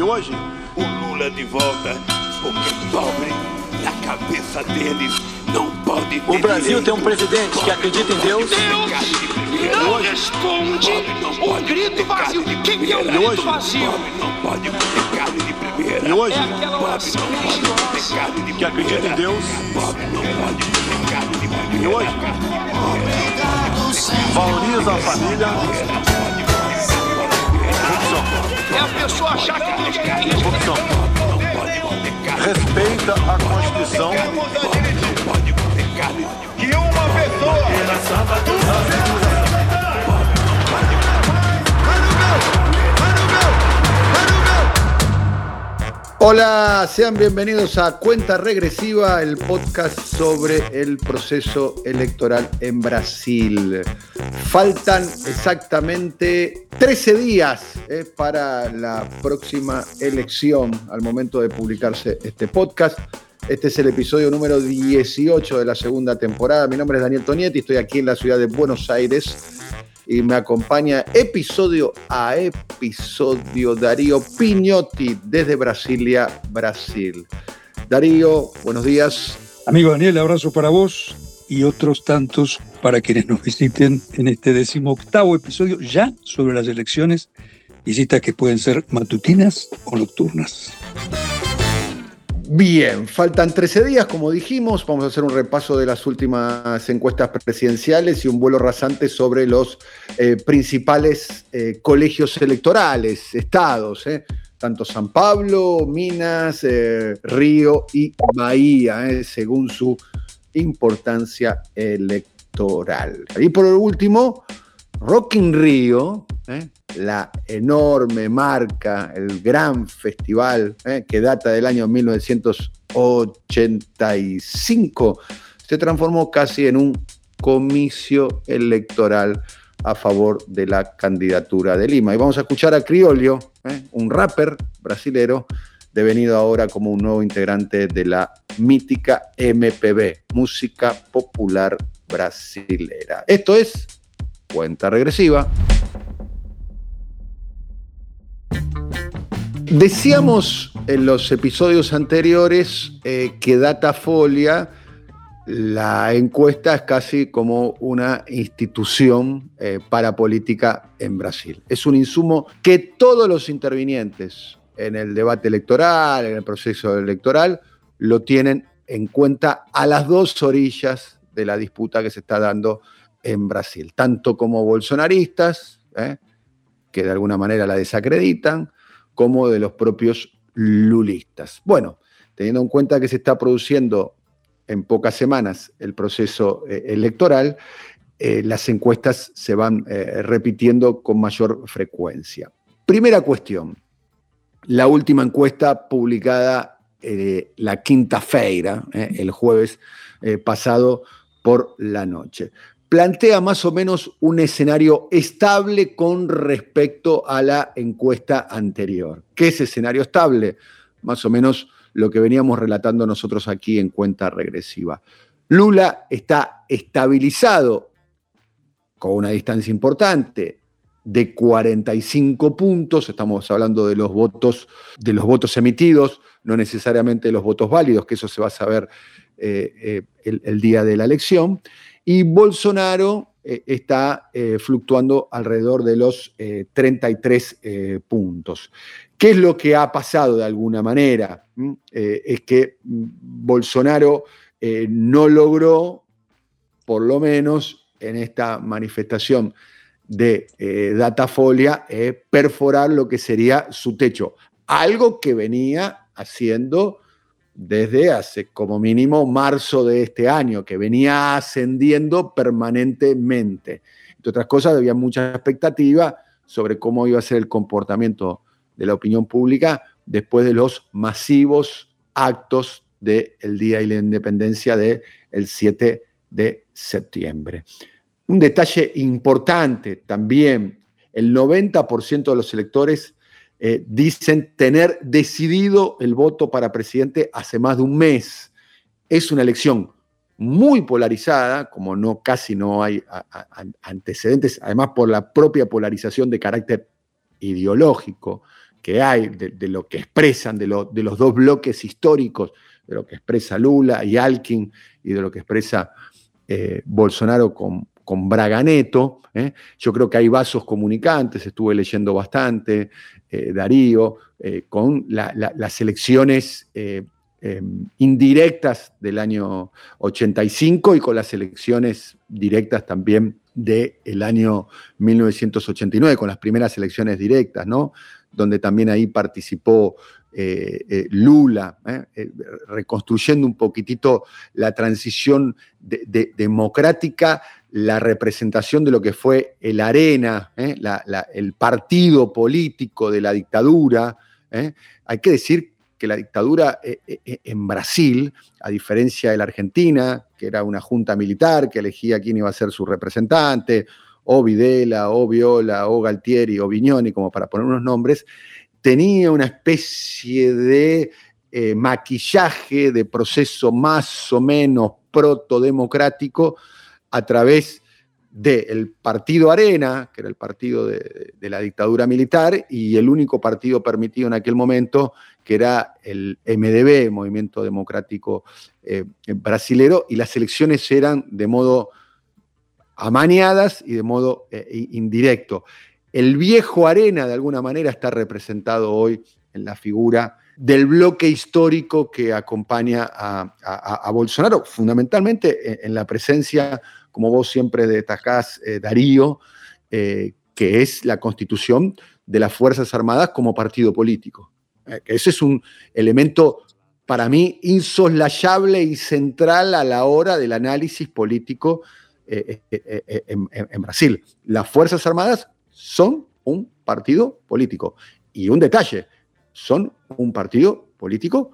E hoje, o Lula de volta, porque pobre na cabeça deles não pode ter. O Brasil tem um presidente que acredita em Deus. Deus não responde o grito vazio. Quem é o grito vazio? Não pode comer carne de primeira. E hoje, pobre não pode comer carne de primeira. Que acredita em Deus. Pobre não pode comer carne de primeira. E hoje, valoriza a família. É a pessoa achar que não tem corrupção. Respeita a Constituição. Que uma pessoa... Hola, sean bienvenidos a Cuenta Regresiva, el podcast sobre el proceso electoral en Brasil. Faltan exactamente 13 días para la próxima elección al momento de publicarse este podcast. Este es el episodio número 18 de la segunda temporada. Mi nombre es Daniel Tonietti, estoy aquí en la ciudad de Buenos Aires. Y me acompaña episodio a episodio Darío Pignotti desde Brasilia, Brasil. Darío, buenos días. Amigo Daniel, abrazo para vos y otros tantos para quienes nos visiten en este 18º episodio ya sobre las elecciones, visitas que pueden ser matutinas o nocturnas. Bien, faltan 13 días, como dijimos. Vamos a hacer un repaso de las últimas encuestas presidenciales y un vuelo rasante sobre los principales colegios electorales, estados, tanto San Pablo, Minas, Río y Bahía, según su importancia electoral. Y por último, Rock in Rio, la enorme marca, el gran festival que data del año 1985, se transformó casi en un comicio electoral a favor de la candidatura de Lima. Y vamos a escuchar a Criollo, un rapper brasilero, devenido ahora como un nuevo integrante de la mítica MPB, música popular brasilera. Esto es Cuenta Regresiva. Decíamos en los episodios anteriores que Datafolha, la encuesta, es casi como una institución parapolítica en Brasil. Es un insumo que todos los intervinientes en el debate electoral, en el proceso electoral, lo tienen en cuenta a las dos orillas de la disputa que se está dando en Brasil, tanto como bolsonaristas, que de alguna manera la desacreditan, como de los propios lulistas. Bueno, teniendo en cuenta que se está produciendo en pocas semanas el proceso electoral, las encuestas se van repitiendo con mayor frecuencia. Primera cuestión, la última encuesta publicada la quinta-feira, el jueves pasado por la noche, plantea más o menos un escenario estable con respecto a la encuesta anterior. ¿Qué es escenario estable? Más o menos lo que veníamos relatando nosotros aquí en Cuenta Regresiva. Lula está estabilizado con una distancia importante de 45 puntos. Estamos hablando de los votos emitidos, no necesariamente de los votos válidos, que eso se va a saber el día de la elección. Y Bolsonaro está fluctuando alrededor de los 33 puntos. ¿Qué es lo que ha pasado de alguna manera? Es que Bolsonaro no logró, por lo menos en esta manifestación de Datafolha, perforar lo que sería su techo. Algo que venía haciendo desde hace como mínimo marzo de este año, que venía ascendiendo permanentemente. Entre otras cosas, había mucha expectativa sobre cómo iba a ser el comportamiento de la opinión pública después de los masivos actos del Día de la Independencia del 7 de septiembre. Un detalle importante también, el 90% de los electores dicen tener decidido el voto para presidente hace más de un mes. Es una elección muy polarizada, como casi no hay antecedentes, además por la propia polarización de carácter ideológico que hay, de lo que expresan, de los dos bloques históricos, de lo que expresa Lula y Alckmin y de lo que expresa Bolsonaro con Braga Neto. Yo creo que hay vasos comunicantes, estuve leyendo bastante, Darío, con las elecciones indirectas del año 85 y con las elecciones directas también del año 1989, con las primeras elecciones directas, ¿no? Donde también ahí participó Lula, reconstruyendo un poquitito la transición democrática, la representación de lo que fue el ARENA, el partido político de la dictadura. Hay que decir que la dictadura en Brasil, a diferencia de la Argentina, que era una junta militar que elegía quién iba a ser su representante, o Videla, o Viola, o Galtieri, o Vignoni, como para poner unos nombres, tenía una especie de maquillaje de proceso más o menos protodemocrático a través del partido ARENA, que era el partido de la dictadura militar, y el único partido permitido en aquel momento, que era el MDB, Movimiento Democrático Brasilero, y las elecciones eran de modo amañadas y de modo indirecto. El viejo ARENA, de alguna manera, está representado hoy en la figura del bloque histórico que acompaña a Bolsonaro, fundamentalmente en la presencia, como vos siempre destacás, Darío, que es la constitución de las Fuerzas Armadas como partido político. Ese es un elemento, para mí, insoslayable y central a la hora del análisis político en Brasil. Las Fuerzas Armadas son un partido político. Y un detalle, son un partido político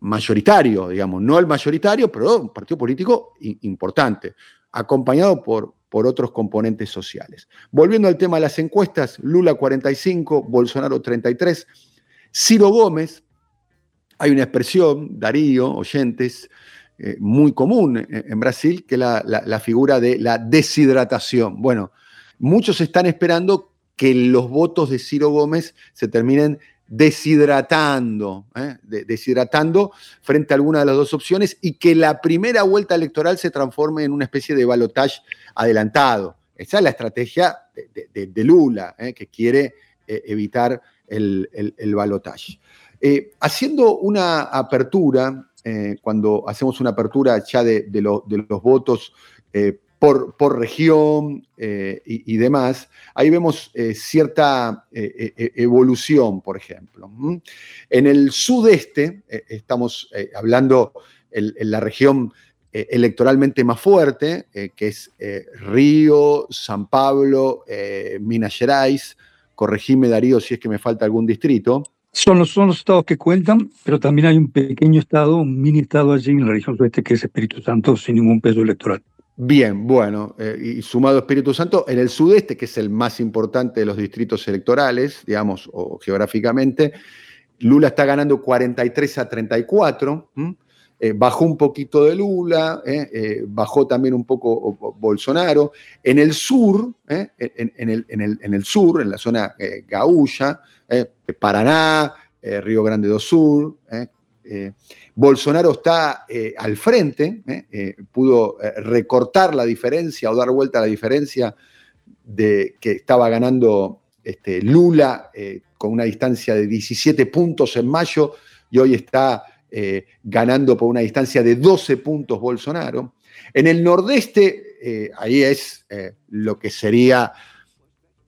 mayoritario, digamos, no el mayoritario, pero un partido político importante, acompañado por otros componentes sociales. Volviendo al tema de las encuestas, Lula 45, Bolsonaro 33, Ciro Gómez, hay una expresión, Darío, oyentes, muy común en Brasil, que es la figura de la deshidratación. Bueno, muchos están esperando que los votos de Ciro Gómez se terminen deshidratando, deshidratando frente a alguna de las dos opciones, y que la primera vuelta electoral se transforme en una especie de balotaje adelantado. Esa es la estrategia de Lula, que quiere evitar el balotaje. Haciendo una apertura, cuando hacemos una apertura ya de los votos por región y demás, ahí vemos cierta evolución, por ejemplo. En el sudeste, estamos hablando en la región electoralmente más fuerte, que es Río, São Paulo, Minas Gerais, corregime Darío si es que me falta algún distrito. Son los estados que cuentan, pero también hay un pequeño estado, un mini estado allí en la región sudeste, que es Espíritu Santo, sin ningún peso electoral. Bien, bueno, y sumado a Espíritu Santo, en el sudeste, que es el más importante de los distritos electorales, digamos, o geográficamente, Lula está ganando 43-34, bajó un poquito de Lula, bajó también un poco Bolsonaro. En el sur, en el sur, en la zona gaúcha, Paraná, Río Grande do Sul, Bolsonaro está al frente, pudo recortar la diferencia o dar vuelta a la diferencia de que estaba ganando Lula con una distancia de 17 puntos en mayo, y hoy está ganando por una distancia de 12 puntos Bolsonaro. En el nordeste, ahí es lo que sería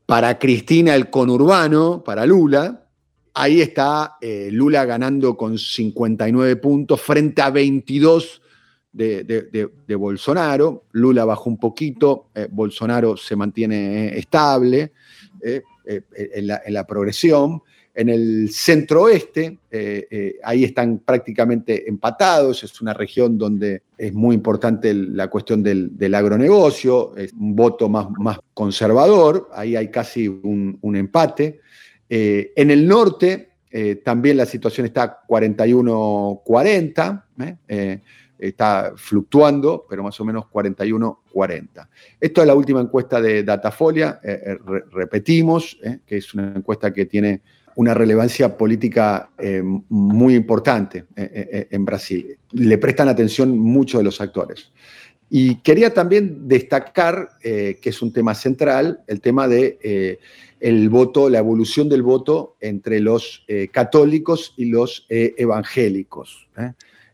para Cristina el conurbano, para Lula. Ahí está Lula ganando con 59 puntos frente a 22 de Bolsonaro. Lula bajó un poquito, Bolsonaro se mantiene estable en la progresión. En el centro-oeste, ahí están prácticamente empatados, es una región donde es muy importante la cuestión del agronegocio, es un voto más conservador, ahí hay casi un empate. En el norte también la situación está 41-40, está fluctuando, pero más o menos 41-40. Esto es la última encuesta de Datafolha, repetimos, que es una encuesta que tiene una relevancia política muy importante en Brasil. Le prestan atención muchos de los actores. Y quería también destacar, que es un tema central, el tema de el voto, la evolución del voto entre los católicos y los evangélicos.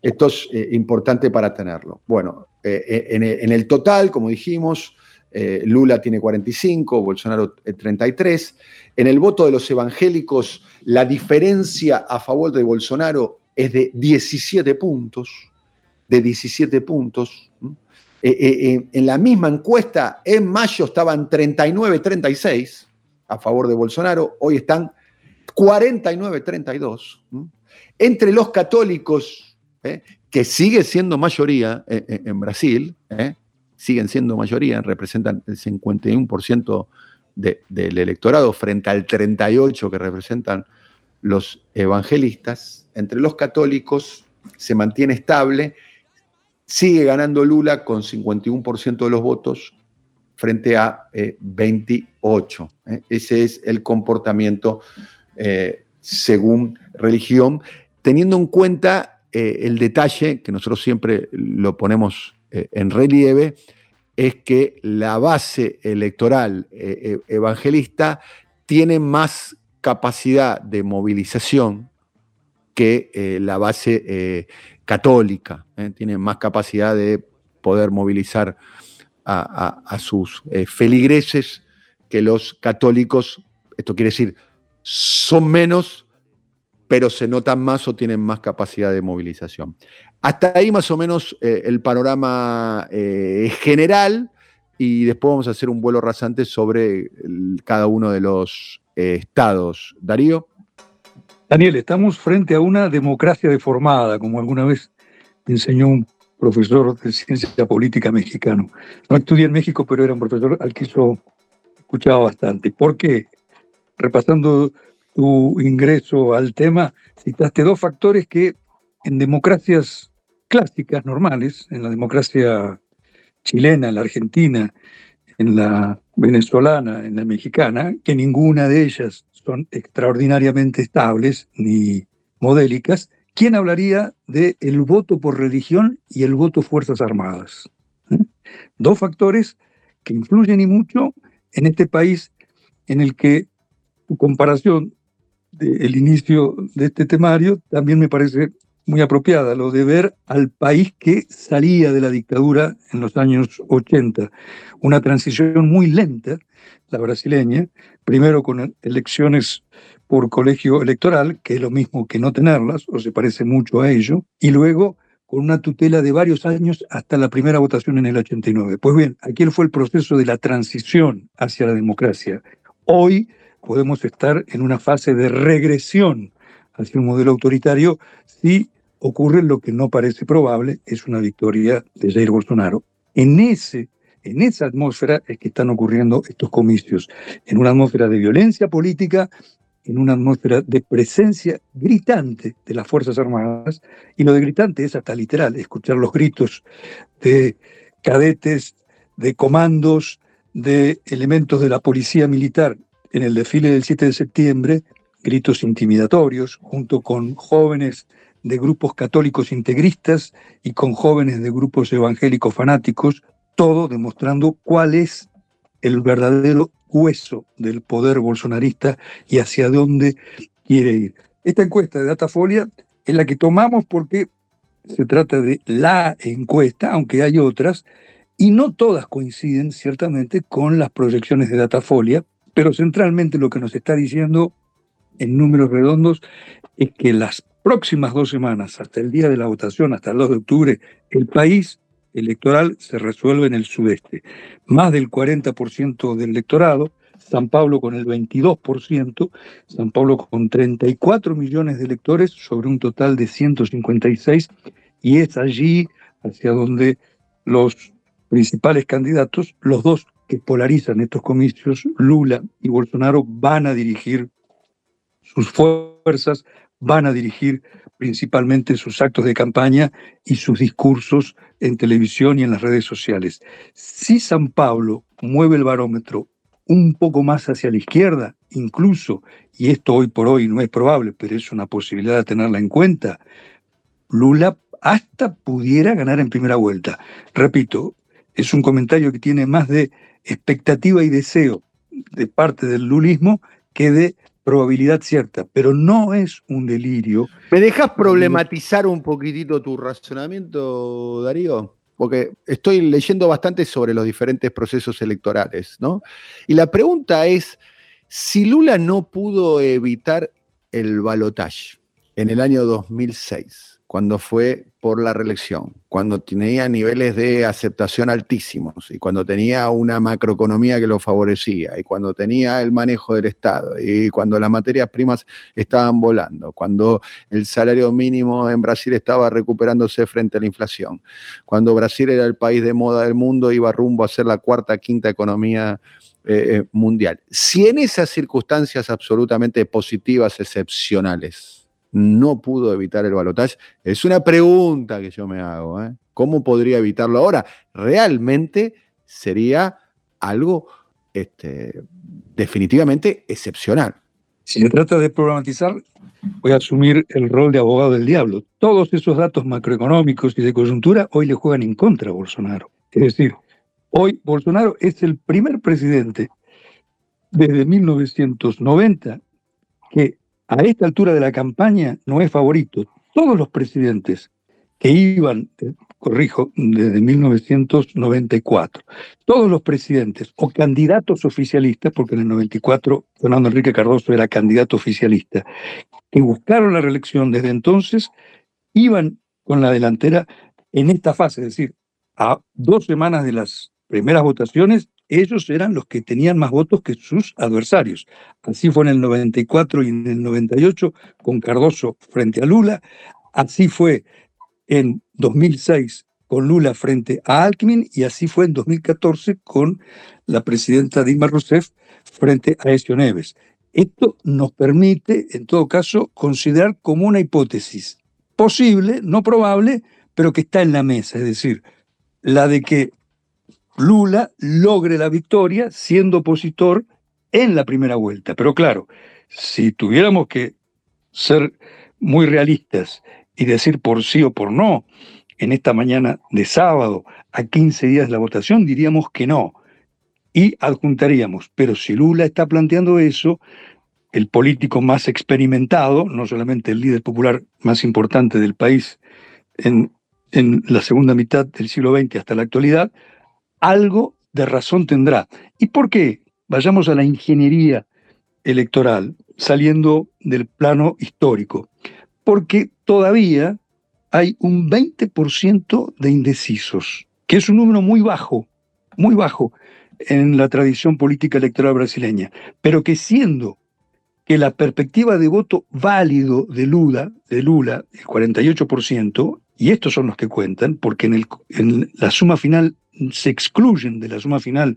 Esto es importante para tenerlo. Bueno, en el total, como dijimos, Lula tiene 45, Bolsonaro 33. En el voto de los evangélicos, la diferencia a favor de Bolsonaro es de 17 puntos. De 17 puntos. En la misma encuesta, en mayo estaban 39-36 a favor de Bolsonaro, hoy están 49-32. Entre los católicos, que sigue siendo mayoría en Brasil, siguen siendo mayoría, representan el 51% del electorado frente al 38% que representan los evangelistas. Entre los católicos se mantiene estable, sigue ganando Lula con 51% de los votos frente a 28%. Ese es el comportamiento según religión, teniendo en cuenta el detalle, que nosotros siempre lo ponemos en relieve, es que la base electoral evangelista tiene más capacidad de movilización que la base católica, tiene más capacidad de poder movilizar a sus feligreses que los católicos. Esto quiere decir, son menos, pero se notan más o tienen más capacidad de movilización. Hasta ahí más o menos el panorama general, y después vamos a hacer un vuelo rasante sobre cada uno de los estados. Darío. Daniel, estamos frente a una democracia deformada, como alguna vez enseñó un profesor de ciencia política mexicano. No estudié en México, pero era un profesor al que yo escuchaba bastante. ¿Por qué? Repasando tu ingreso al tema, citaste dos factores que en democracias clásicas, normales, en la democracia chilena, en la argentina, en la venezolana, en la mexicana, que ninguna de ellas son extraordinariamente estables ni modélicas, ¿quién hablaría del voto por religión y el voto fuerzas armadas? Dos factores que influyen y mucho en este país en el que tu comparación del inicio de este temario también me parece muy apropiada, lo de ver al país que salía de la dictadura en los años 80. Una transición muy lenta, la brasileña, primero con elecciones por colegio electoral, que es lo mismo que no tenerlas, o se parece mucho a ello, y luego con una tutela de varios años hasta la primera votación en el 89. Pues bien, aquí fue el proceso de la transición hacia la democracia. Hoy podemos estar en una fase de regresión hacia un modelo autoritario si ocurre lo que no parece probable, es una victoria de Jair Bolsonaro. En esa atmósfera es que están ocurriendo estos comicios, en una atmósfera de violencia política, en una atmósfera de presencia gritante de las Fuerzas Armadas, y lo de gritante es hasta literal, escuchar los gritos de cadetes, de comandos, de elementos de la policía militar en el desfile del 7 de septiembre, gritos intimidatorios, junto con jóvenes de grupos católicos integristas y con jóvenes de grupos evangélicos fanáticos, todo demostrando cuál es el verdadero hueso del poder bolsonarista y hacia dónde quiere ir. Esta encuesta de Datafolha es la que tomamos porque se trata de la encuesta, aunque hay otras, y no todas coinciden ciertamente con las proyecciones de Datafolha, pero centralmente lo que nos está diciendo en números redondos es que las próximas 2 semanas, hasta el día de la votación, hasta el 2 de octubre, el país electoral se resuelve en el sudeste. Más del 40% del electorado, San Pablo con el 22%, San Pablo con 34 millones de electores sobre un total de 156, y es allí hacia donde los principales candidatos, los dos que polarizan estos comicios, Lula y Bolsonaro, van a dirigir sus fuerzas, van a dirigir principalmente sus actos de campaña y sus discursos en televisión y en las redes sociales. Si San Pablo mueve el barómetro un poco más hacia la izquierda, incluso, y esto hoy por hoy no es probable, pero es una posibilidad a tenerla en cuenta, Lula hasta pudiera ganar en primera vuelta. Repito, es un comentario que tiene más de expectativa y deseo de parte del lulismo que de probabilidad cierta, pero no es un delirio. ¿Me dejas problematizar un poquitito tu razonamiento, Darío? Porque estoy leyendo bastante sobre los diferentes procesos electorales, ¿no? Y la pregunta es, si Lula no pudo evitar el balotaje en el año 2006, cuando fue por la reelección, cuando tenía niveles de aceptación altísimos y cuando tenía una macroeconomía que lo favorecía y cuando tenía el manejo del Estado y cuando las materias primas estaban volando, cuando el salario mínimo en Brasil estaba recuperándose frente a la inflación, cuando Brasil era el país de moda del mundo, iba rumbo a ser la cuarta, quinta economía mundial. Si en esas circunstancias absolutamente positivas, excepcionales, no pudo evitar el balotaje, es una pregunta que yo me hago, ¿eh? ¿Cómo podría evitarlo ahora? Realmente sería algo definitivamente excepcional. Si se trata de problematizar, voy a asumir el rol de abogado del diablo. Todos esos datos macroeconómicos y de coyuntura hoy le juegan en contra a Bolsonaro. Es decir, hoy Bolsonaro es el primer presidente desde 1990 que a esta altura de la campaña no es favorito. Todos los presidentes que iban, corrijo, desde 1994, todos los presidentes o candidatos oficialistas, porque en el 94 Fernando Henrique Cardoso era candidato oficialista, que buscaron la reelección desde entonces, iban con la delantera en esta fase, es decir, a 2 semanas de las primeras votaciones, ellos eran los que tenían más votos que sus adversarios. Así fue en el 94 y en el 98 con Cardoso frente a Lula. Así fue en 2006 con Lula frente a Alckmin. Y así fue en 2014 con la presidenta Dilma Rousseff frente a Aécio Neves. Esto nos permite, en todo caso, considerar como una hipótesis posible, no probable, pero que está en la mesa. Es decir, la de que Lula logre la victoria siendo opositor en la primera vuelta. Pero claro, si tuviéramos que ser muy realistas y decir por sí o por no, en esta mañana de sábado, a 15 días de la votación, diríamos que no. Y adjuntaríamos, pero si Lula está planteando eso, el político más experimentado, no solamente el líder popular más importante del país en la segunda mitad del siglo XX hasta la actualidad, algo de razón tendrá. ¿Y por qué? Vayamos a la ingeniería electoral, saliendo del plano histórico. Porque todavía hay un 20% de indecisos, que es un número muy bajo en la tradición política electoral brasileña, pero que siendo que la perspectiva de voto válido de Lula, el 48%, y estos son los que cuentan, porque en la suma final se excluyen de la suma final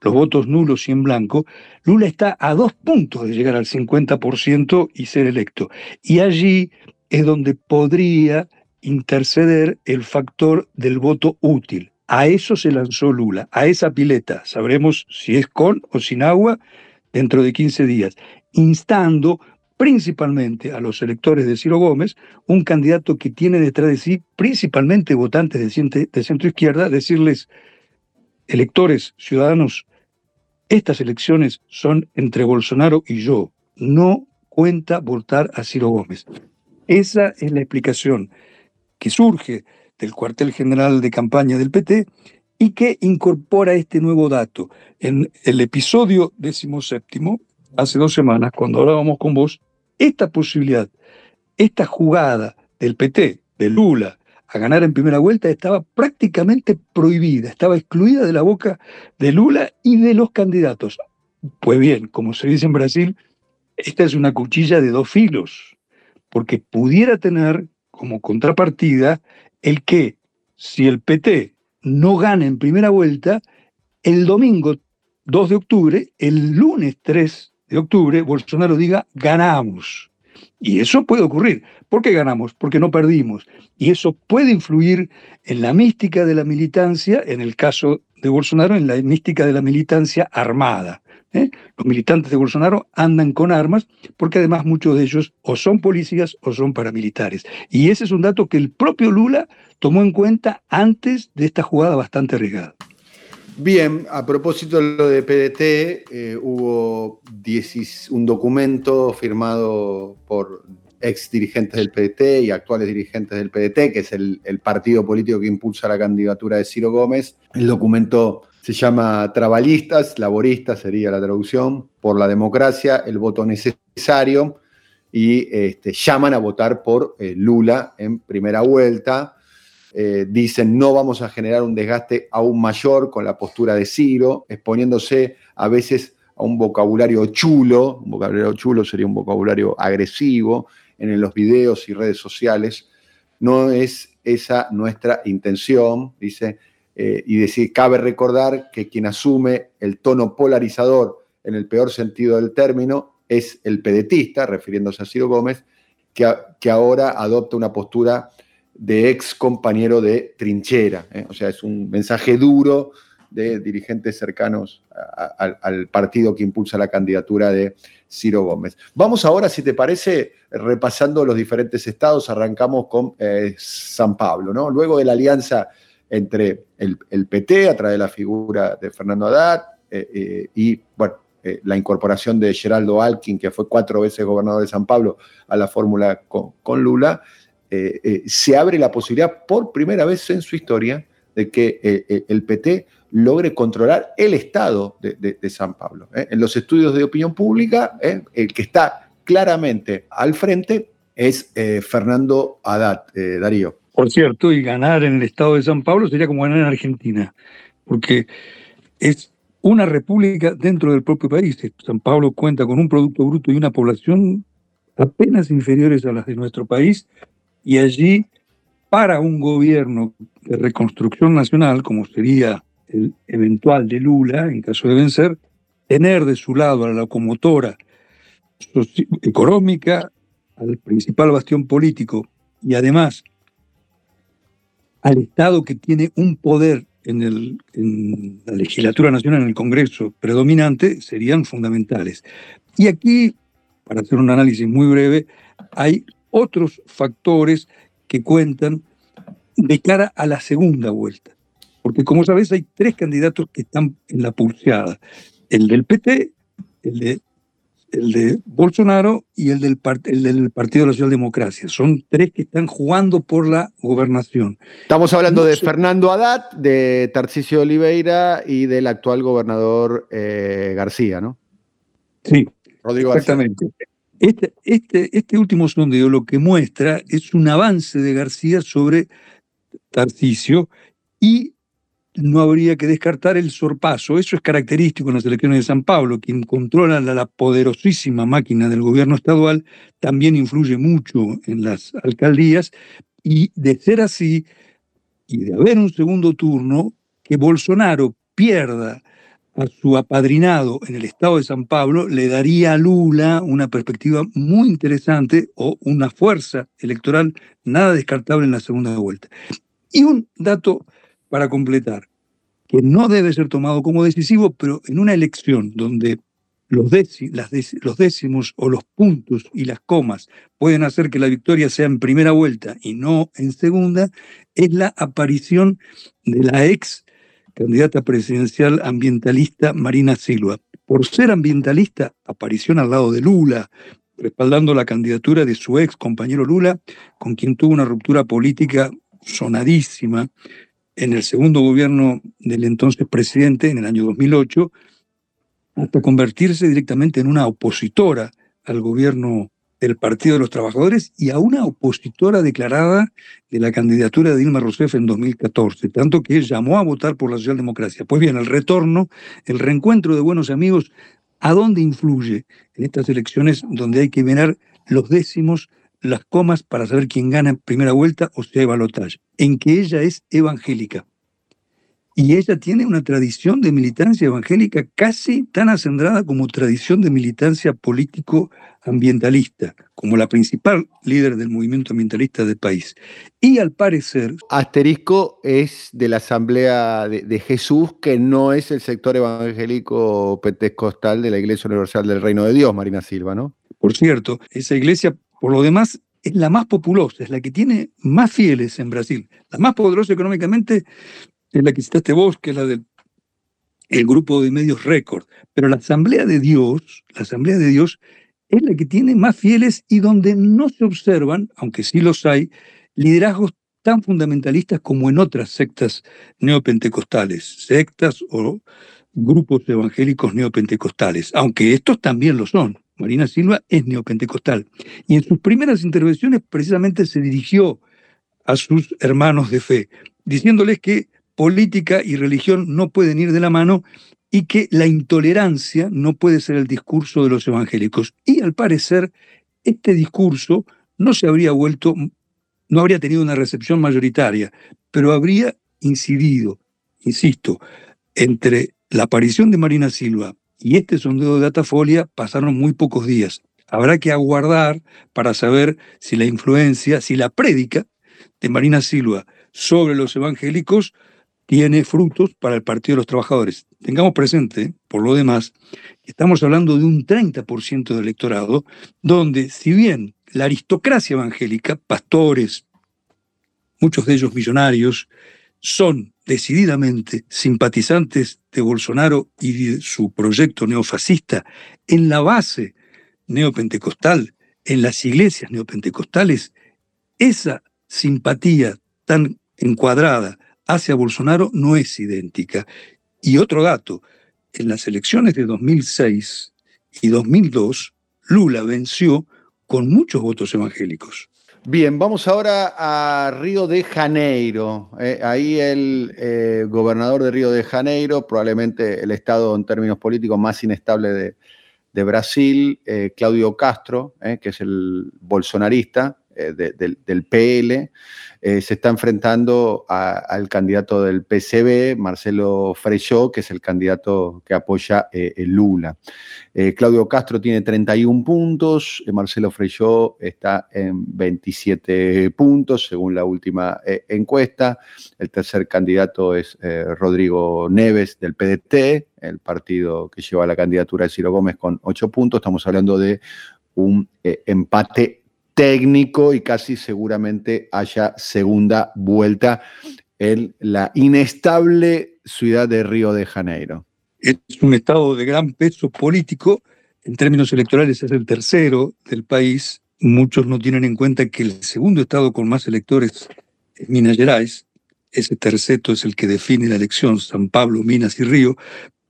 los votos nulos y en blanco, Lula está a 2 puntos de llegar al 50% y ser electo. Y allí es donde podría interceder el factor del voto útil. A eso se lanzó Lula, a esa pileta. Sabremos si es con o sin agua dentro de 15 días, instando principalmente a los electores de Ciro Gomes, un candidato que tiene detrás de sí principalmente votantes de centro izquierda, decirles, electores, ciudadanos, estas elecciones son entre Bolsonaro y yo, no cuenta votar a Ciro Gomes. Esa es la explicación que surge del cuartel general de campaña del PT y que incorpora este nuevo dato. En el episodio 17, hace 2 semanas, cuando hablábamos con vos, esta posibilidad, esta jugada del PT, de Lula, a ganar en primera vuelta, estaba prácticamente prohibida, estaba excluida de la boca de Lula y de los candidatos. Pues bien, como se dice en Brasil, esta es una cuchilla de 2 filos, porque pudiera tener como contrapartida el que, si el PT no gana en primera vuelta, el domingo 2 de octubre, el lunes 3 de octubre, Bolsonaro diga, ganamos. Y eso puede ocurrir. ¿Por qué ganamos? Porque no perdimos. Y eso puede influir en la mística de la militancia, en el caso de Bolsonaro en la mística de la militancia armada. Los militantes de Bolsonaro andan con armas porque además muchos de ellos o son policías o son paramilitares. Y ese es un dato que el propio Lula tomó en cuenta antes de esta jugada bastante arriesgada. Bien, a propósito de lo de PDT, hubo un documento firmado por ex dirigentes del PDT y actuales dirigentes del PDT, que es el partido político que impulsa la candidatura de Ciro Gómez. El documento se llama Trabalhistas, Laboristas sería la traducción, por la democracia, el voto necesario, y llaman a votar por Lula en primera vuelta. Dicen no vamos a generar un desgaste aún mayor con la postura de Ciro, exponiéndose a veces a un vocabulario chulo sería un vocabulario agresivo en los videos y redes sociales. No es esa nuestra intención, dice, y decir, cabe recordar que quien asume el tono polarizador en el peor sentido del término es el pedetista, refiriéndose a Ciro Gómez, que ahora adopta una postura de ex compañero de trinchera. O sea, es un mensaje duro de dirigentes cercanos al partido que impulsa la candidatura de Ciro Gómez. Vamos ahora, si te parece, repasando los diferentes estados. Arrancamos con San Pablo, ¿no? Luego de la alianza entre el PT, a través de la figura de Fernando Haddad, y la incorporación de Geraldo Alckmin, que fue 4 veces gobernador de San Pablo, a la fórmula con Lula, se abre la posibilidad por primera vez en su historia de que el PT logre controlar el estado de San Pablo. En los estudios de opinión pública, el que está claramente al frente es Fernando Haddad, Darío. Por cierto, y ganar en el estado de San Pablo sería como ganar en Argentina, porque es una república dentro del propio país. San Pablo cuenta con un producto bruto y una población apenas inferiores a las de nuestro país, y allí, para un gobierno de reconstrucción nacional, como sería el eventual de Lula, en caso de vencer, tener de su lado a la locomotora económica, al principal bastión político, y además al Estado que tiene un poder en la legislatura nacional, en el Congreso predominante, serían fundamentales. Y aquí, para hacer un análisis muy breve, hay otros factores que cuentan de cara a la segunda vuelta. Porque, como sabés, hay 3 candidatos que están en la pulseada. El del PT, el de Bolsonaro y el del Partido de la Socialdemocracia. Son 3 que están jugando por la gobernación. Estamos hablando de Fernando Haddad, de Tarcísio Oliveira y del actual gobernador García, ¿no? Sí, Rodrigo García. Exactamente. Este último sondeo lo que muestra es un avance de García sobre Tarcísio y no habría que descartar el sorpaso. Eso es característico en las elecciones de San Pablo. Quien controla la poderosísima máquina del gobierno estadual también influye mucho en las alcaldías, y de ser así y de haber un segundo turno, que Bolsonaro pierda a su apadrinado en el estado de San Pablo le daría a Lula una perspectiva muy interesante o una fuerza electoral nada descartable en la segunda vuelta. Y un dato para completar, que no debe ser tomado como decisivo, pero en una elección donde los décimos o los puntos y las comas pueden hacer que la victoria sea en primera vuelta y no en segunda, es la aparición de la ex candidata presidencial ambientalista Marina Silva. Por ser ambientalista, aparición al lado de Lula, respaldando la candidatura de su ex compañero Lula, con quien tuvo una ruptura política sonadísima en el segundo gobierno del entonces presidente, en el año 2008, hasta convertirse directamente en una opositora al gobierno del Partido de los Trabajadores y a una opositora declarada de la candidatura de Dilma Rousseff en 2014, tanto que llamó a votar por la socialdemocracia. Pues bien, el retorno, el reencuentro de buenos amigos, ¿a dónde influye en estas elecciones donde hay que mirar los décimos, las comas, para saber quién gana en primera vuelta o si hay balotaje? En que ella es evangélica. Y ella tiene una tradición de militancia evangélica casi tan acendrada como tradición de militancia político-ambientalista, como la principal líder del movimiento ambientalista del país. Y al parecer... Asterisco es de la Asamblea de Jesús, que no es el sector evangélico pentecostal de la Iglesia Universal del Reino de Dios, Marina Silva, ¿no? Por cierto, esa iglesia, por lo demás, es la más populosa, es la que tiene más fieles en Brasil, la más poderosa económicamente... es la que citaste vos, que es la del grupo de medios Récord. Pero la Asamblea de Dios es la que tiene más fieles y donde no se observan, aunque sí los hay, liderazgos tan fundamentalistas como en otras sectas neopentecostales, sectas o grupos evangélicos neopentecostales, aunque estos también lo son. Marina Silva es neopentecostal. Y en sus primeras intervenciones precisamente se dirigió a sus hermanos de fe, diciéndoles que política y religión no pueden ir de la mano y que la intolerancia no puede ser el discurso de los evangélicos. Y al parecer, este discurso no habría tenido una recepción mayoritaria, pero habría incidido, insisto, entre la aparición de Marina Silva y este sondeo de Datafolha pasaron muy pocos días. Habrá que aguardar para saber si la influencia, si la prédica de Marina Silva sobre los evangélicos tiene frutos para el Partido de los Trabajadores. Tengamos presente, por lo demás, estamos hablando de un 30% de electorado, donde, si bien la aristocracia evangélica, pastores, muchos de ellos millonarios, son decididamente simpatizantes de Bolsonaro y de su proyecto neofascista, en la base neopentecostal, en las iglesias neopentecostales, esa simpatía tan encuadrada hacia Bolsonaro no es idéntica. Y otro dato, en las elecciones de 2006 y 2002, Lula venció con muchos votos evangélicos. Bien, vamos ahora a Río de Janeiro. Ahí el gobernador de Río de Janeiro, probablemente el estado en términos políticos más inestable de Brasil, Claudio Castro, que es el bolsonarista, del PL, se está enfrentando al candidato del PCB, Marcelo Freixo, que es el candidato que apoya el Lula. Claudio Castro tiene 31 puntos, Marcelo Freixo está en 27 puntos, según la última encuesta. El tercer candidato es Rodrigo Neves, del PDT, el partido que lleva la candidatura de Ciro Gómez, con 8 puntos. Estamos hablando de un empate técnico y casi seguramente haya segunda vuelta en la inestable ciudad de Río de Janeiro. Es un estado de gran peso político, en términos electorales es el tercero del país. Muchos no tienen en cuenta que el segundo estado con más electores es Minas Gerais. Ese terceto es el que define la elección, São Paulo, Minas y Río.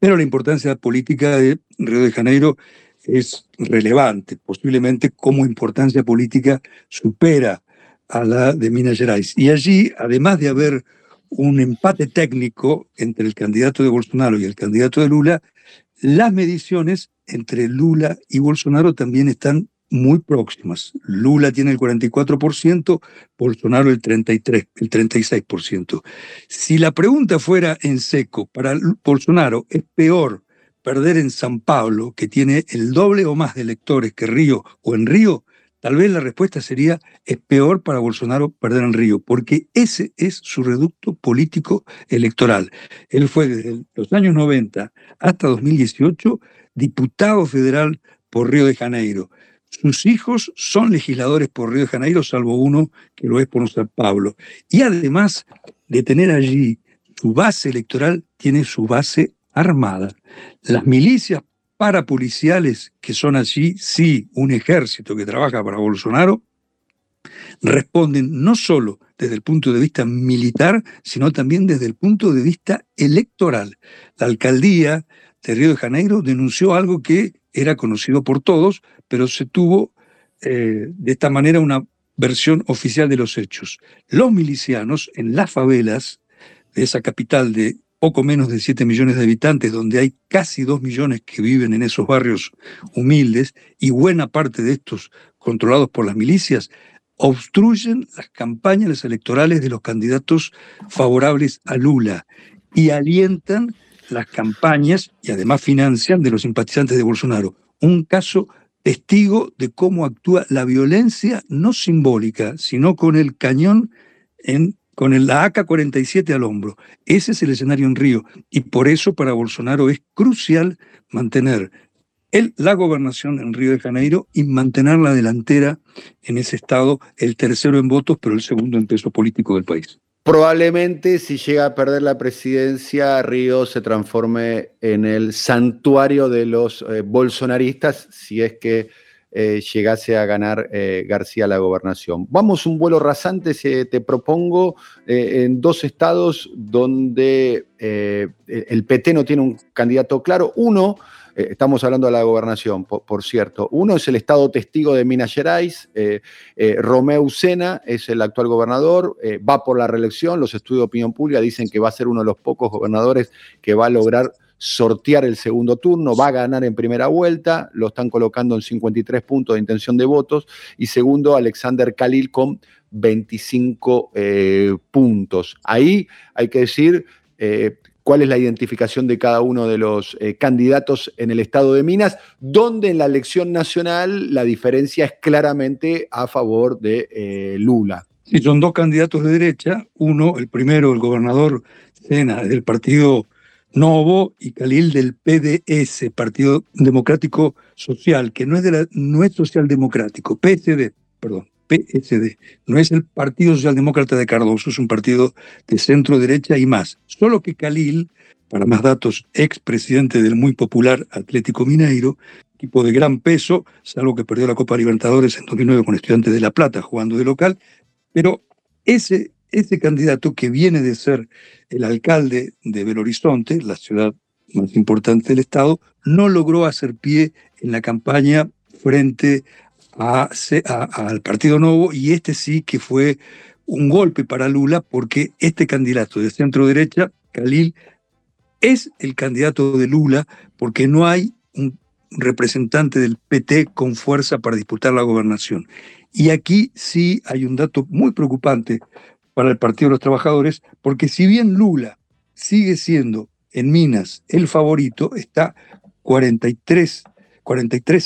Pero la importancia política de Río de Janeiro es relevante, posiblemente como importancia política supera a la de Minas Gerais. Y allí, además de haber un empate técnico entre el candidato de Bolsonaro y el candidato de Lula, las mediciones entre Lula y Bolsonaro también están muy próximas. Lula tiene el 44%, Bolsonaro el 36%. Si la pregunta fuera en seco, para Bolsonaro es peor perder en São Paulo, que tiene el doble o más de electores que Río, o en Río, tal vez la respuesta sería es peor para Bolsonaro perder en Río, porque ese es su reducto político electoral. Él fue desde los años 90 hasta 2018 diputado federal por Río de Janeiro. Sus hijos son legisladores por Río de Janeiro, salvo uno que lo es por São Paulo. Y además de tener allí su base electoral, tiene su base armada. Las milicias parapoliciales que son allí, sí, un ejército que trabaja para Bolsonaro, responden no solo desde el punto de vista militar, sino también desde el punto de vista electoral. La alcaldía de Río de Janeiro denunció algo que era conocido por todos, pero se tuvo de esta manera una versión oficial de los hechos. Los milicianos en las favelas de esa capital de poco menos de 7 millones de habitantes, donde hay casi 2 millones que viven en esos barrios humildes, y buena parte de estos controlados por las milicias, obstruyen las campañas electorales de los candidatos favorables a Lula. y alientan las campañas y además financian de los simpatizantes de Bolsonaro. Un caso testigo de cómo actúa la violencia, no simbólica, sino con el cañón, con la AK-47 al hombro. Ese es el escenario en Río, y por eso para Bolsonaro es crucial mantener la gobernación en Río de Janeiro y mantener la delantera en ese estado, el tercero en votos, pero el segundo en peso político del país. Probablemente, si llega a perder la presidencia, Río se transforme en el santuario de los bolsonaristas, si es que llegase a ganar García la gobernación. Vamos un vuelo rasante, te propongo, en dos estados donde el PT no tiene un candidato claro. Uno, estamos hablando de la gobernación, por cierto. Uno es el estado testigo de Minas Gerais. Romeu Zena es el actual gobernador, va por la reelección. Los estudios de opinión pública dicen que va a ser uno de los pocos gobernadores que va a lograr sortear el segundo turno, va a ganar en primera vuelta, lo están colocando en 53 puntos de intención de votos, y segundo, Alexandre Kalil con 25 puntos. Ahí hay que decir cuál es la identificación de cada uno de los candidatos en el estado de Minas, donde en la elección nacional la diferencia es claramente a favor de Lula. Sí, son dos candidatos de derecha. Uno, el primero, el gobernador Zena, del Partido Novo, y Kalil del PDS, Partido Democrático Social, que no es socialdemocrático, PSD, no es el Partido Socialdemócrata de Cardoso, es un partido de centro-derecha y más. Solo que Kalil, para más datos, expresidente del muy popular Atlético Mineiro, equipo de gran peso, salvo que perdió la Copa Libertadores en 2009 con Estudiantes de La Plata jugando de local, pero ese candidato que viene de ser el alcalde de Belo Horizonte, la ciudad más importante del estado, no logró hacer pie en la campaña frente al Partido Novo, y este sí que fue un golpe para Lula, porque este candidato de centro-derecha, Kalil, es el candidato de Lula porque no hay un representante del PT con fuerza para disputar la gobernación. Y aquí sí hay un dato muy preocupante para el Partido de los Trabajadores, porque si bien Lula sigue siendo en Minas el favorito, está 43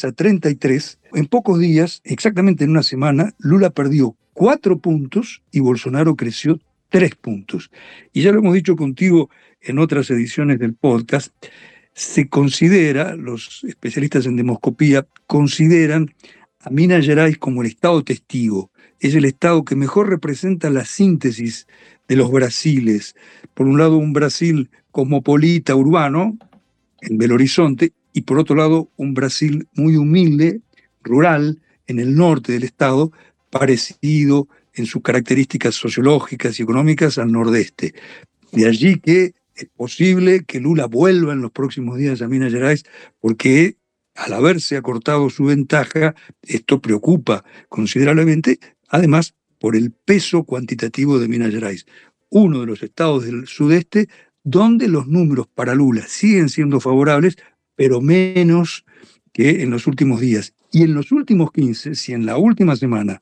a 33, en pocos días, exactamente en una semana, Lula perdió 4 puntos y Bolsonaro creció 3 puntos. Y ya lo hemos dicho contigo en otras ediciones del podcast, se considera, los especialistas en demoscopía consideran a Minas Gerais como el estado testigo. Es el estado que mejor representa la síntesis de los Brasiles. Por un lado, un Brasil cosmopolita, urbano, en Belo Horizonte, y por otro lado, un Brasil muy humilde, rural, en el norte del estado, parecido en sus características sociológicas y económicas al nordeste. De allí que es posible que Lula vuelva en los próximos días a Minas Gerais, porque al haberse acortado su ventaja, esto preocupa considerablemente, además por el peso cuantitativo de Minas Gerais, uno de los estados del sudeste donde los números para Lula siguen siendo favorables, pero menos que en los últimos días. Y en los últimos 15, si en la última semana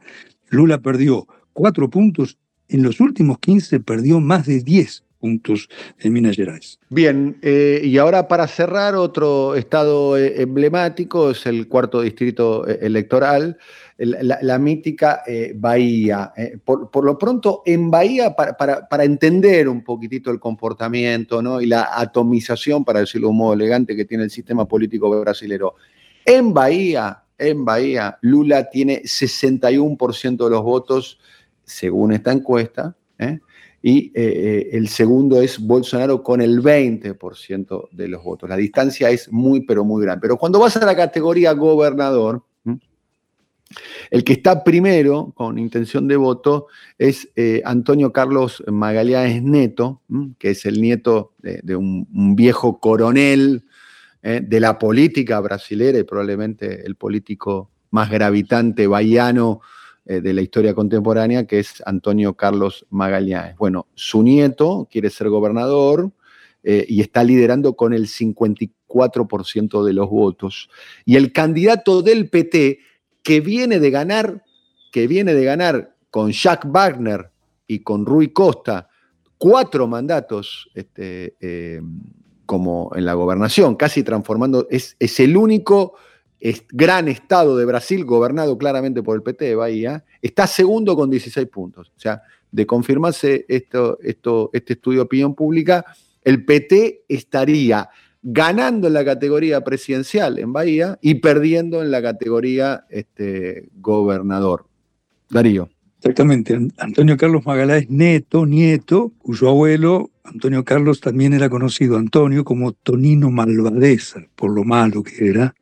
Lula perdió 4 puntos, en los últimos 15 perdió más de 10 puntos en Minas Gerais. Bien, y ahora para cerrar, otro estado emblemático es el cuarto distrito electoral, la mítica Bahía. Por lo pronto, en Bahía, para entender un poquitito el comportamiento, ¿no?, y la atomización, para decirlo de un modo elegante, que tiene el sistema político brasilero. En Bahía, Lula tiene 61% de los votos, según esta encuesta, y el segundo es Bolsonaro con el 20% de los votos. La distancia es muy, pero muy grande. Pero cuando vas a la categoría gobernador, el que está primero con intención de voto es Antonio Carlos Magalhães Neto, que es el nieto de un viejo coronel de la política brasilera y probablemente el político más gravitante bahiano de la historia contemporánea, que es Antonio Carlos Magalhães. Bueno, su nieto quiere ser gobernador y está liderando con el 54% de los votos. Y el candidato del PT, que viene de ganar con Jack Wagner y con Rui Costa 4 mandatos como en la gobernación, casi transformando, es el único gran estado de Brasil gobernado claramente por el PT de Bahia, está segundo con 16 puntos. O sea, de confirmarse este estudio de opinión pública, el PT estaría ganando en la categoría presidencial en Bahia y perdiendo en la categoría gobernador. Darío. Exactamente. Antonio Carlos Magalhães Neto, cuyo abuelo, Antonio Carlos, también era conocido, Antonio, como Tonino Malvadeza, por lo malo que era,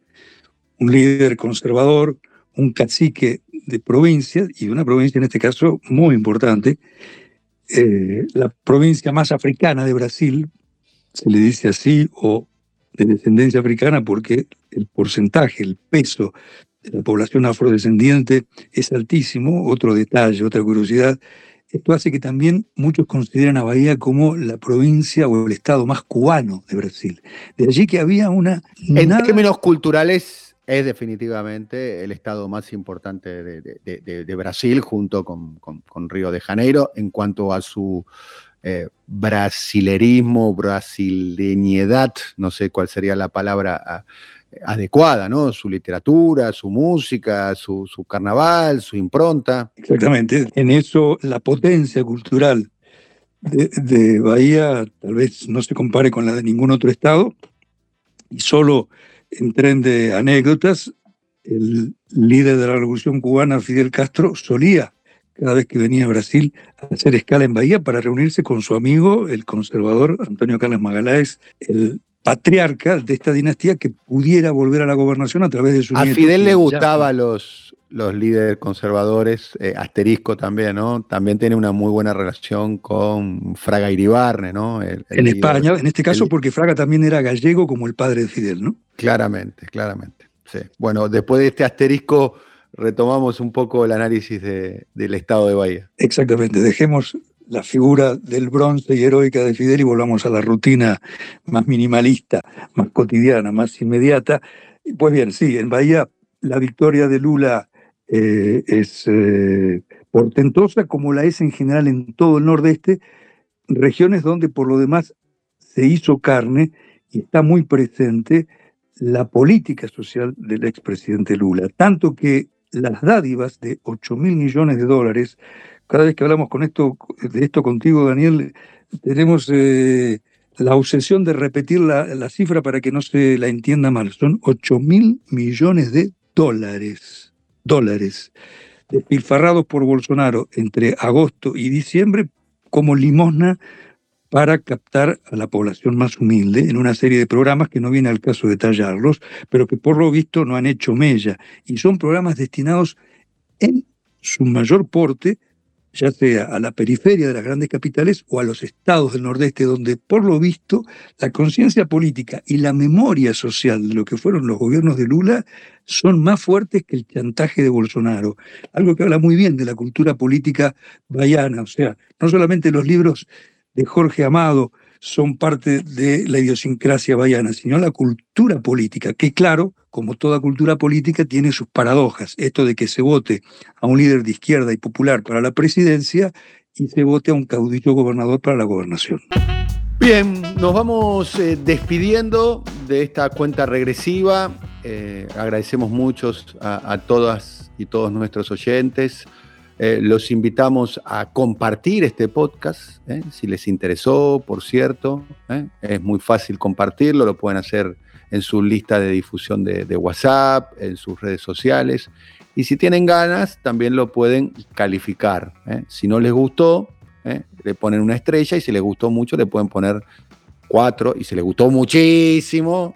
un líder conservador, un cacique de provincias, y una provincia en este caso muy importante, la provincia más africana de Brasil. Se le dice así, o de descendencia africana, porque el porcentaje, el peso de la población afrodescendiente es altísimo. Otro detalle, otra curiosidad, esto hace que también muchos consideran a Bahia como la provincia o el estado más cubano de Brasil. De allí que había una... En términos culturales es definitivamente el estado más importante de Brasil, junto con Río de Janeiro, en cuanto a su... brasilerismo, brasileñidad, no sé cuál sería la palabra adecuada, ¿no? Su literatura, su música, su carnaval, su impronta. Exactamente. En eso la potencia cultural de Bahia tal vez no se compare con la de ningún otro estado, y solo en tren de anécdotas, el líder de la Revolución Cubana, Fidel Castro, solía cada vez que venía a Brasil a hacer escala en Bahia para reunirse con su amigo, el conservador Antonio Carlos Magalhães, el patriarca de esta dinastía que pudiera volver a la gobernación a través de su nieto. A Fidel le gustaban los líderes conservadores, asterisco también, ¿no? También tiene una muy buena relación con Fraga Iribarne, ¿no? En España, en este caso, porque Fraga también era gallego como el padre de Fidel, ¿no? Claramente, sí. Bueno, después de este asterisco... retomamos un poco el análisis del estado de Bahia. Exactamente, dejemos la figura del bronce y heroica de Fidel y volvamos a la rutina más minimalista, más cotidiana, más inmediata. Pues bien, sí, en Bahia la victoria de Lula es portentosa, como la es en general en todo el nordeste, regiones donde por lo demás se hizo carne y está muy presente la política social del expresidente Lula, tanto que las dádivas de $8.000 millones, cada vez que hablamos de esto contigo, Daniel, tenemos la obsesión de repetir la cifra para que no se la entienda mal. Son $8.000 millones despilfarrados por Bolsonaro entre agosto y diciembre como limosna para captar a la población más humilde en una serie de programas que no viene al caso detallarlos, pero que por lo visto no han hecho mella. Y son programas destinados en su mayor porte, ya sea a la periferia de las grandes capitales o a los estados del nordeste, donde por lo visto la conciencia política y la memoria social de lo que fueron los gobiernos de Lula son más fuertes que el chantaje de Bolsonaro. Algo que habla muy bien de la cultura política baiana. O sea, no solamente los libros de Jorge Amado son parte de la idiosincrasia baiana, sino la cultura política, que claro, como toda cultura política, tiene sus paradojas. Esto de que se vote a un líder de izquierda y popular para la presidencia y se vote a un caudillo gobernador para la gobernación. Bien, nos vamos despidiendo de esta cuenta regresiva. Agradecemos mucho a todas y todos nuestros oyentes. Los invitamos a compartir este podcast, si les interesó, por cierto. Es muy fácil compartirlo, lo pueden hacer en su lista de difusión de WhatsApp, en sus redes sociales. Y si tienen ganas, también lo pueden calificar. Si no les gustó, le ponen una estrella, y si les gustó mucho, le pueden poner 4. Y si les gustó muchísimo,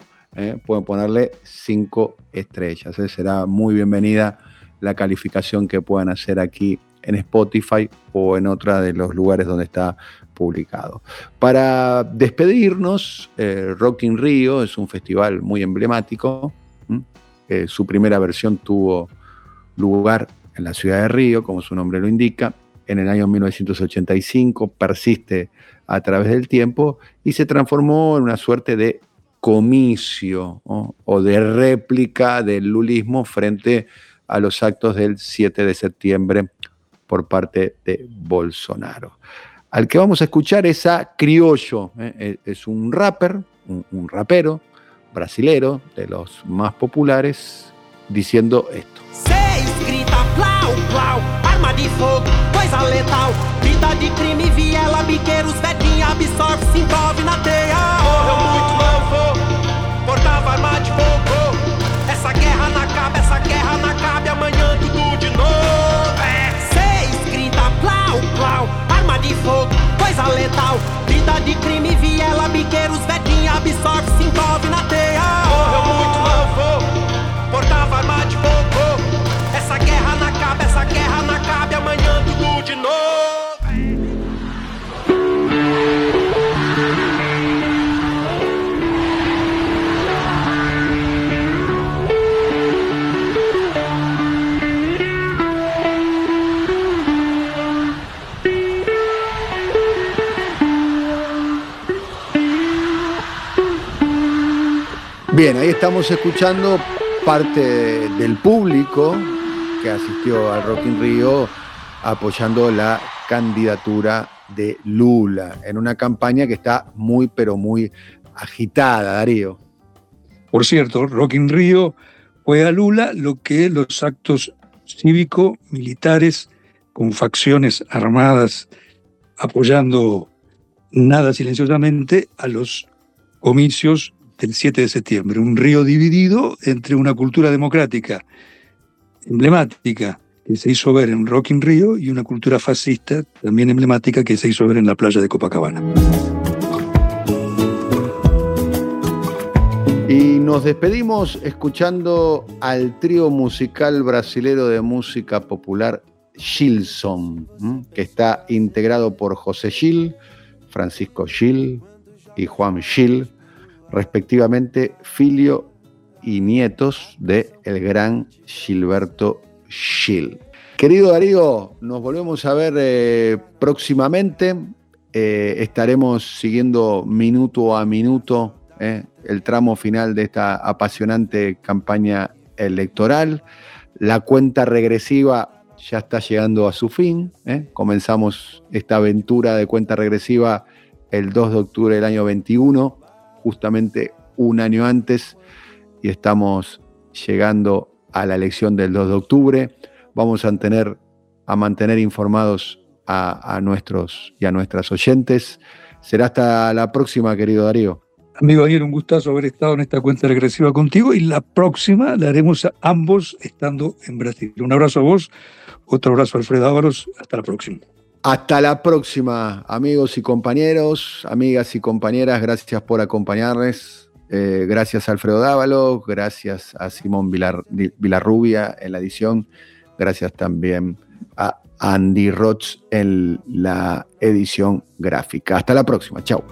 pueden ponerle 5 estrellas. Será muy bienvenida la calificación que puedan hacer aquí en Spotify o en otra de los lugares donde está publicado. Para despedirnos, Rock in Rio es un festival muy emblemático. Su primera versión tuvo lugar en la ciudad de Río, como su nombre lo indica, en el año 1985, persiste a través del tiempo y se transformó en una suerte de comicio, ¿no? O de réplica del lulismo frente a los actos del 7 de septiembre por parte de Bolsonaro. Al que vamos a escuchar es a Criollo, es un rapper, un rapero brasilero de los más populares, diciendo esto. Seis grita plau, plau, arma de fogo, coisa letal, vida de crime, viela, biqueiros, vedinha, absorve, se envolve na teia. Eu muito não vou, portava arma de fogo, essa guerra não acaba, amanhã tudo de novo. É. Seis grita plau, plau, arma de fogo, coisa letal, vida de crime, viela, biqueiros, vedinha, absorve, se envolve na teia. Eu muito não vou. Portava arma de fogo, essa guerra não cabe, amanhã tudo de novo. Bien, ahí estamos escuchando parte del público que asistió al Rock in Rio apoyando la candidatura de Lula en una campaña que está muy, pero muy agitada, Darío. Por cierto, Rock in Rio fue a Lula lo que los actos cívico-militares con facciones armadas apoyando nada silenciosamente a los comicios del 7 de septiembre, un Río dividido entre una cultura democrática emblemática que se hizo ver en Rock in Rio y una cultura fascista también emblemática que se hizo ver en la playa de Copacabana. Y nos despedimos escuchando al trío musical brasilero de música popular Gilson, que está integrado por José Gil, Francisco Gil y Juan Gil, respectivamente filio y nietos de el gran Gilberto Gil. Querido Darío, nos volvemos a ver próximamente. Estaremos siguiendo minuto a minuto el tramo final de esta apasionante campaña electoral. La cuenta regresiva ya está llegando a su fin. Comenzamos esta aventura de cuenta regresiva el 2 de octubre del año 21. Justamente un año antes, y estamos llegando a la elección del 2 de octubre. Vamos a mantener informados a nuestros y a nuestras oyentes. Será hasta la próxima, querido Darío. Amigo Daniel, un gustazo haber estado en esta cuenta regresiva contigo, y la próxima la haremos a ambos estando en Brasil. Un abrazo a vos, otro abrazo a Alfredo Ávalos. Hasta la próxima. Hasta la próxima, amigos y compañeros, amigas y compañeras, gracias por acompañarles. Gracias a Alfredo Dávalo, gracias a Simón Vilarrubia en la edición, gracias también a Andy Roth en la edición gráfica. Hasta la próxima, chau.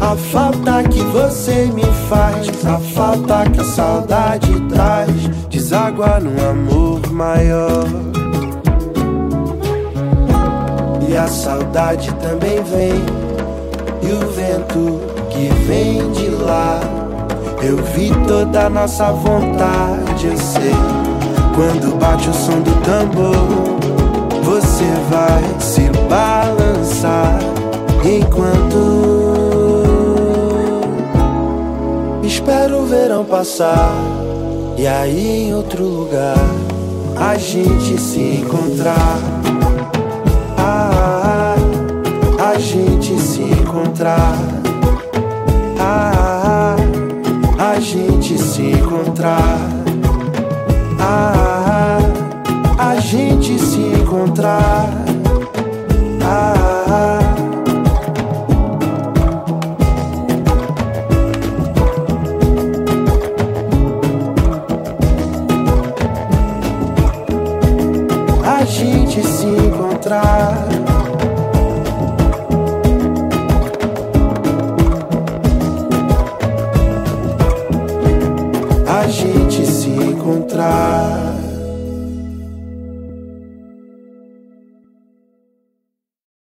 A falta que você me faz, a falta que a saudade traz, deságua num amor maior. E a saudade também vem, e o vento que vem de lá. Eu vi toda a nossa vontade, eu sei. Quando bate o som do tambor, você vai se balançar enquanto espero o verão passar. E aí em outro lugar a gente se encontrar. A gente se encontrar, a gente se encontrar, a gente se encontrar, a gente se encontrar.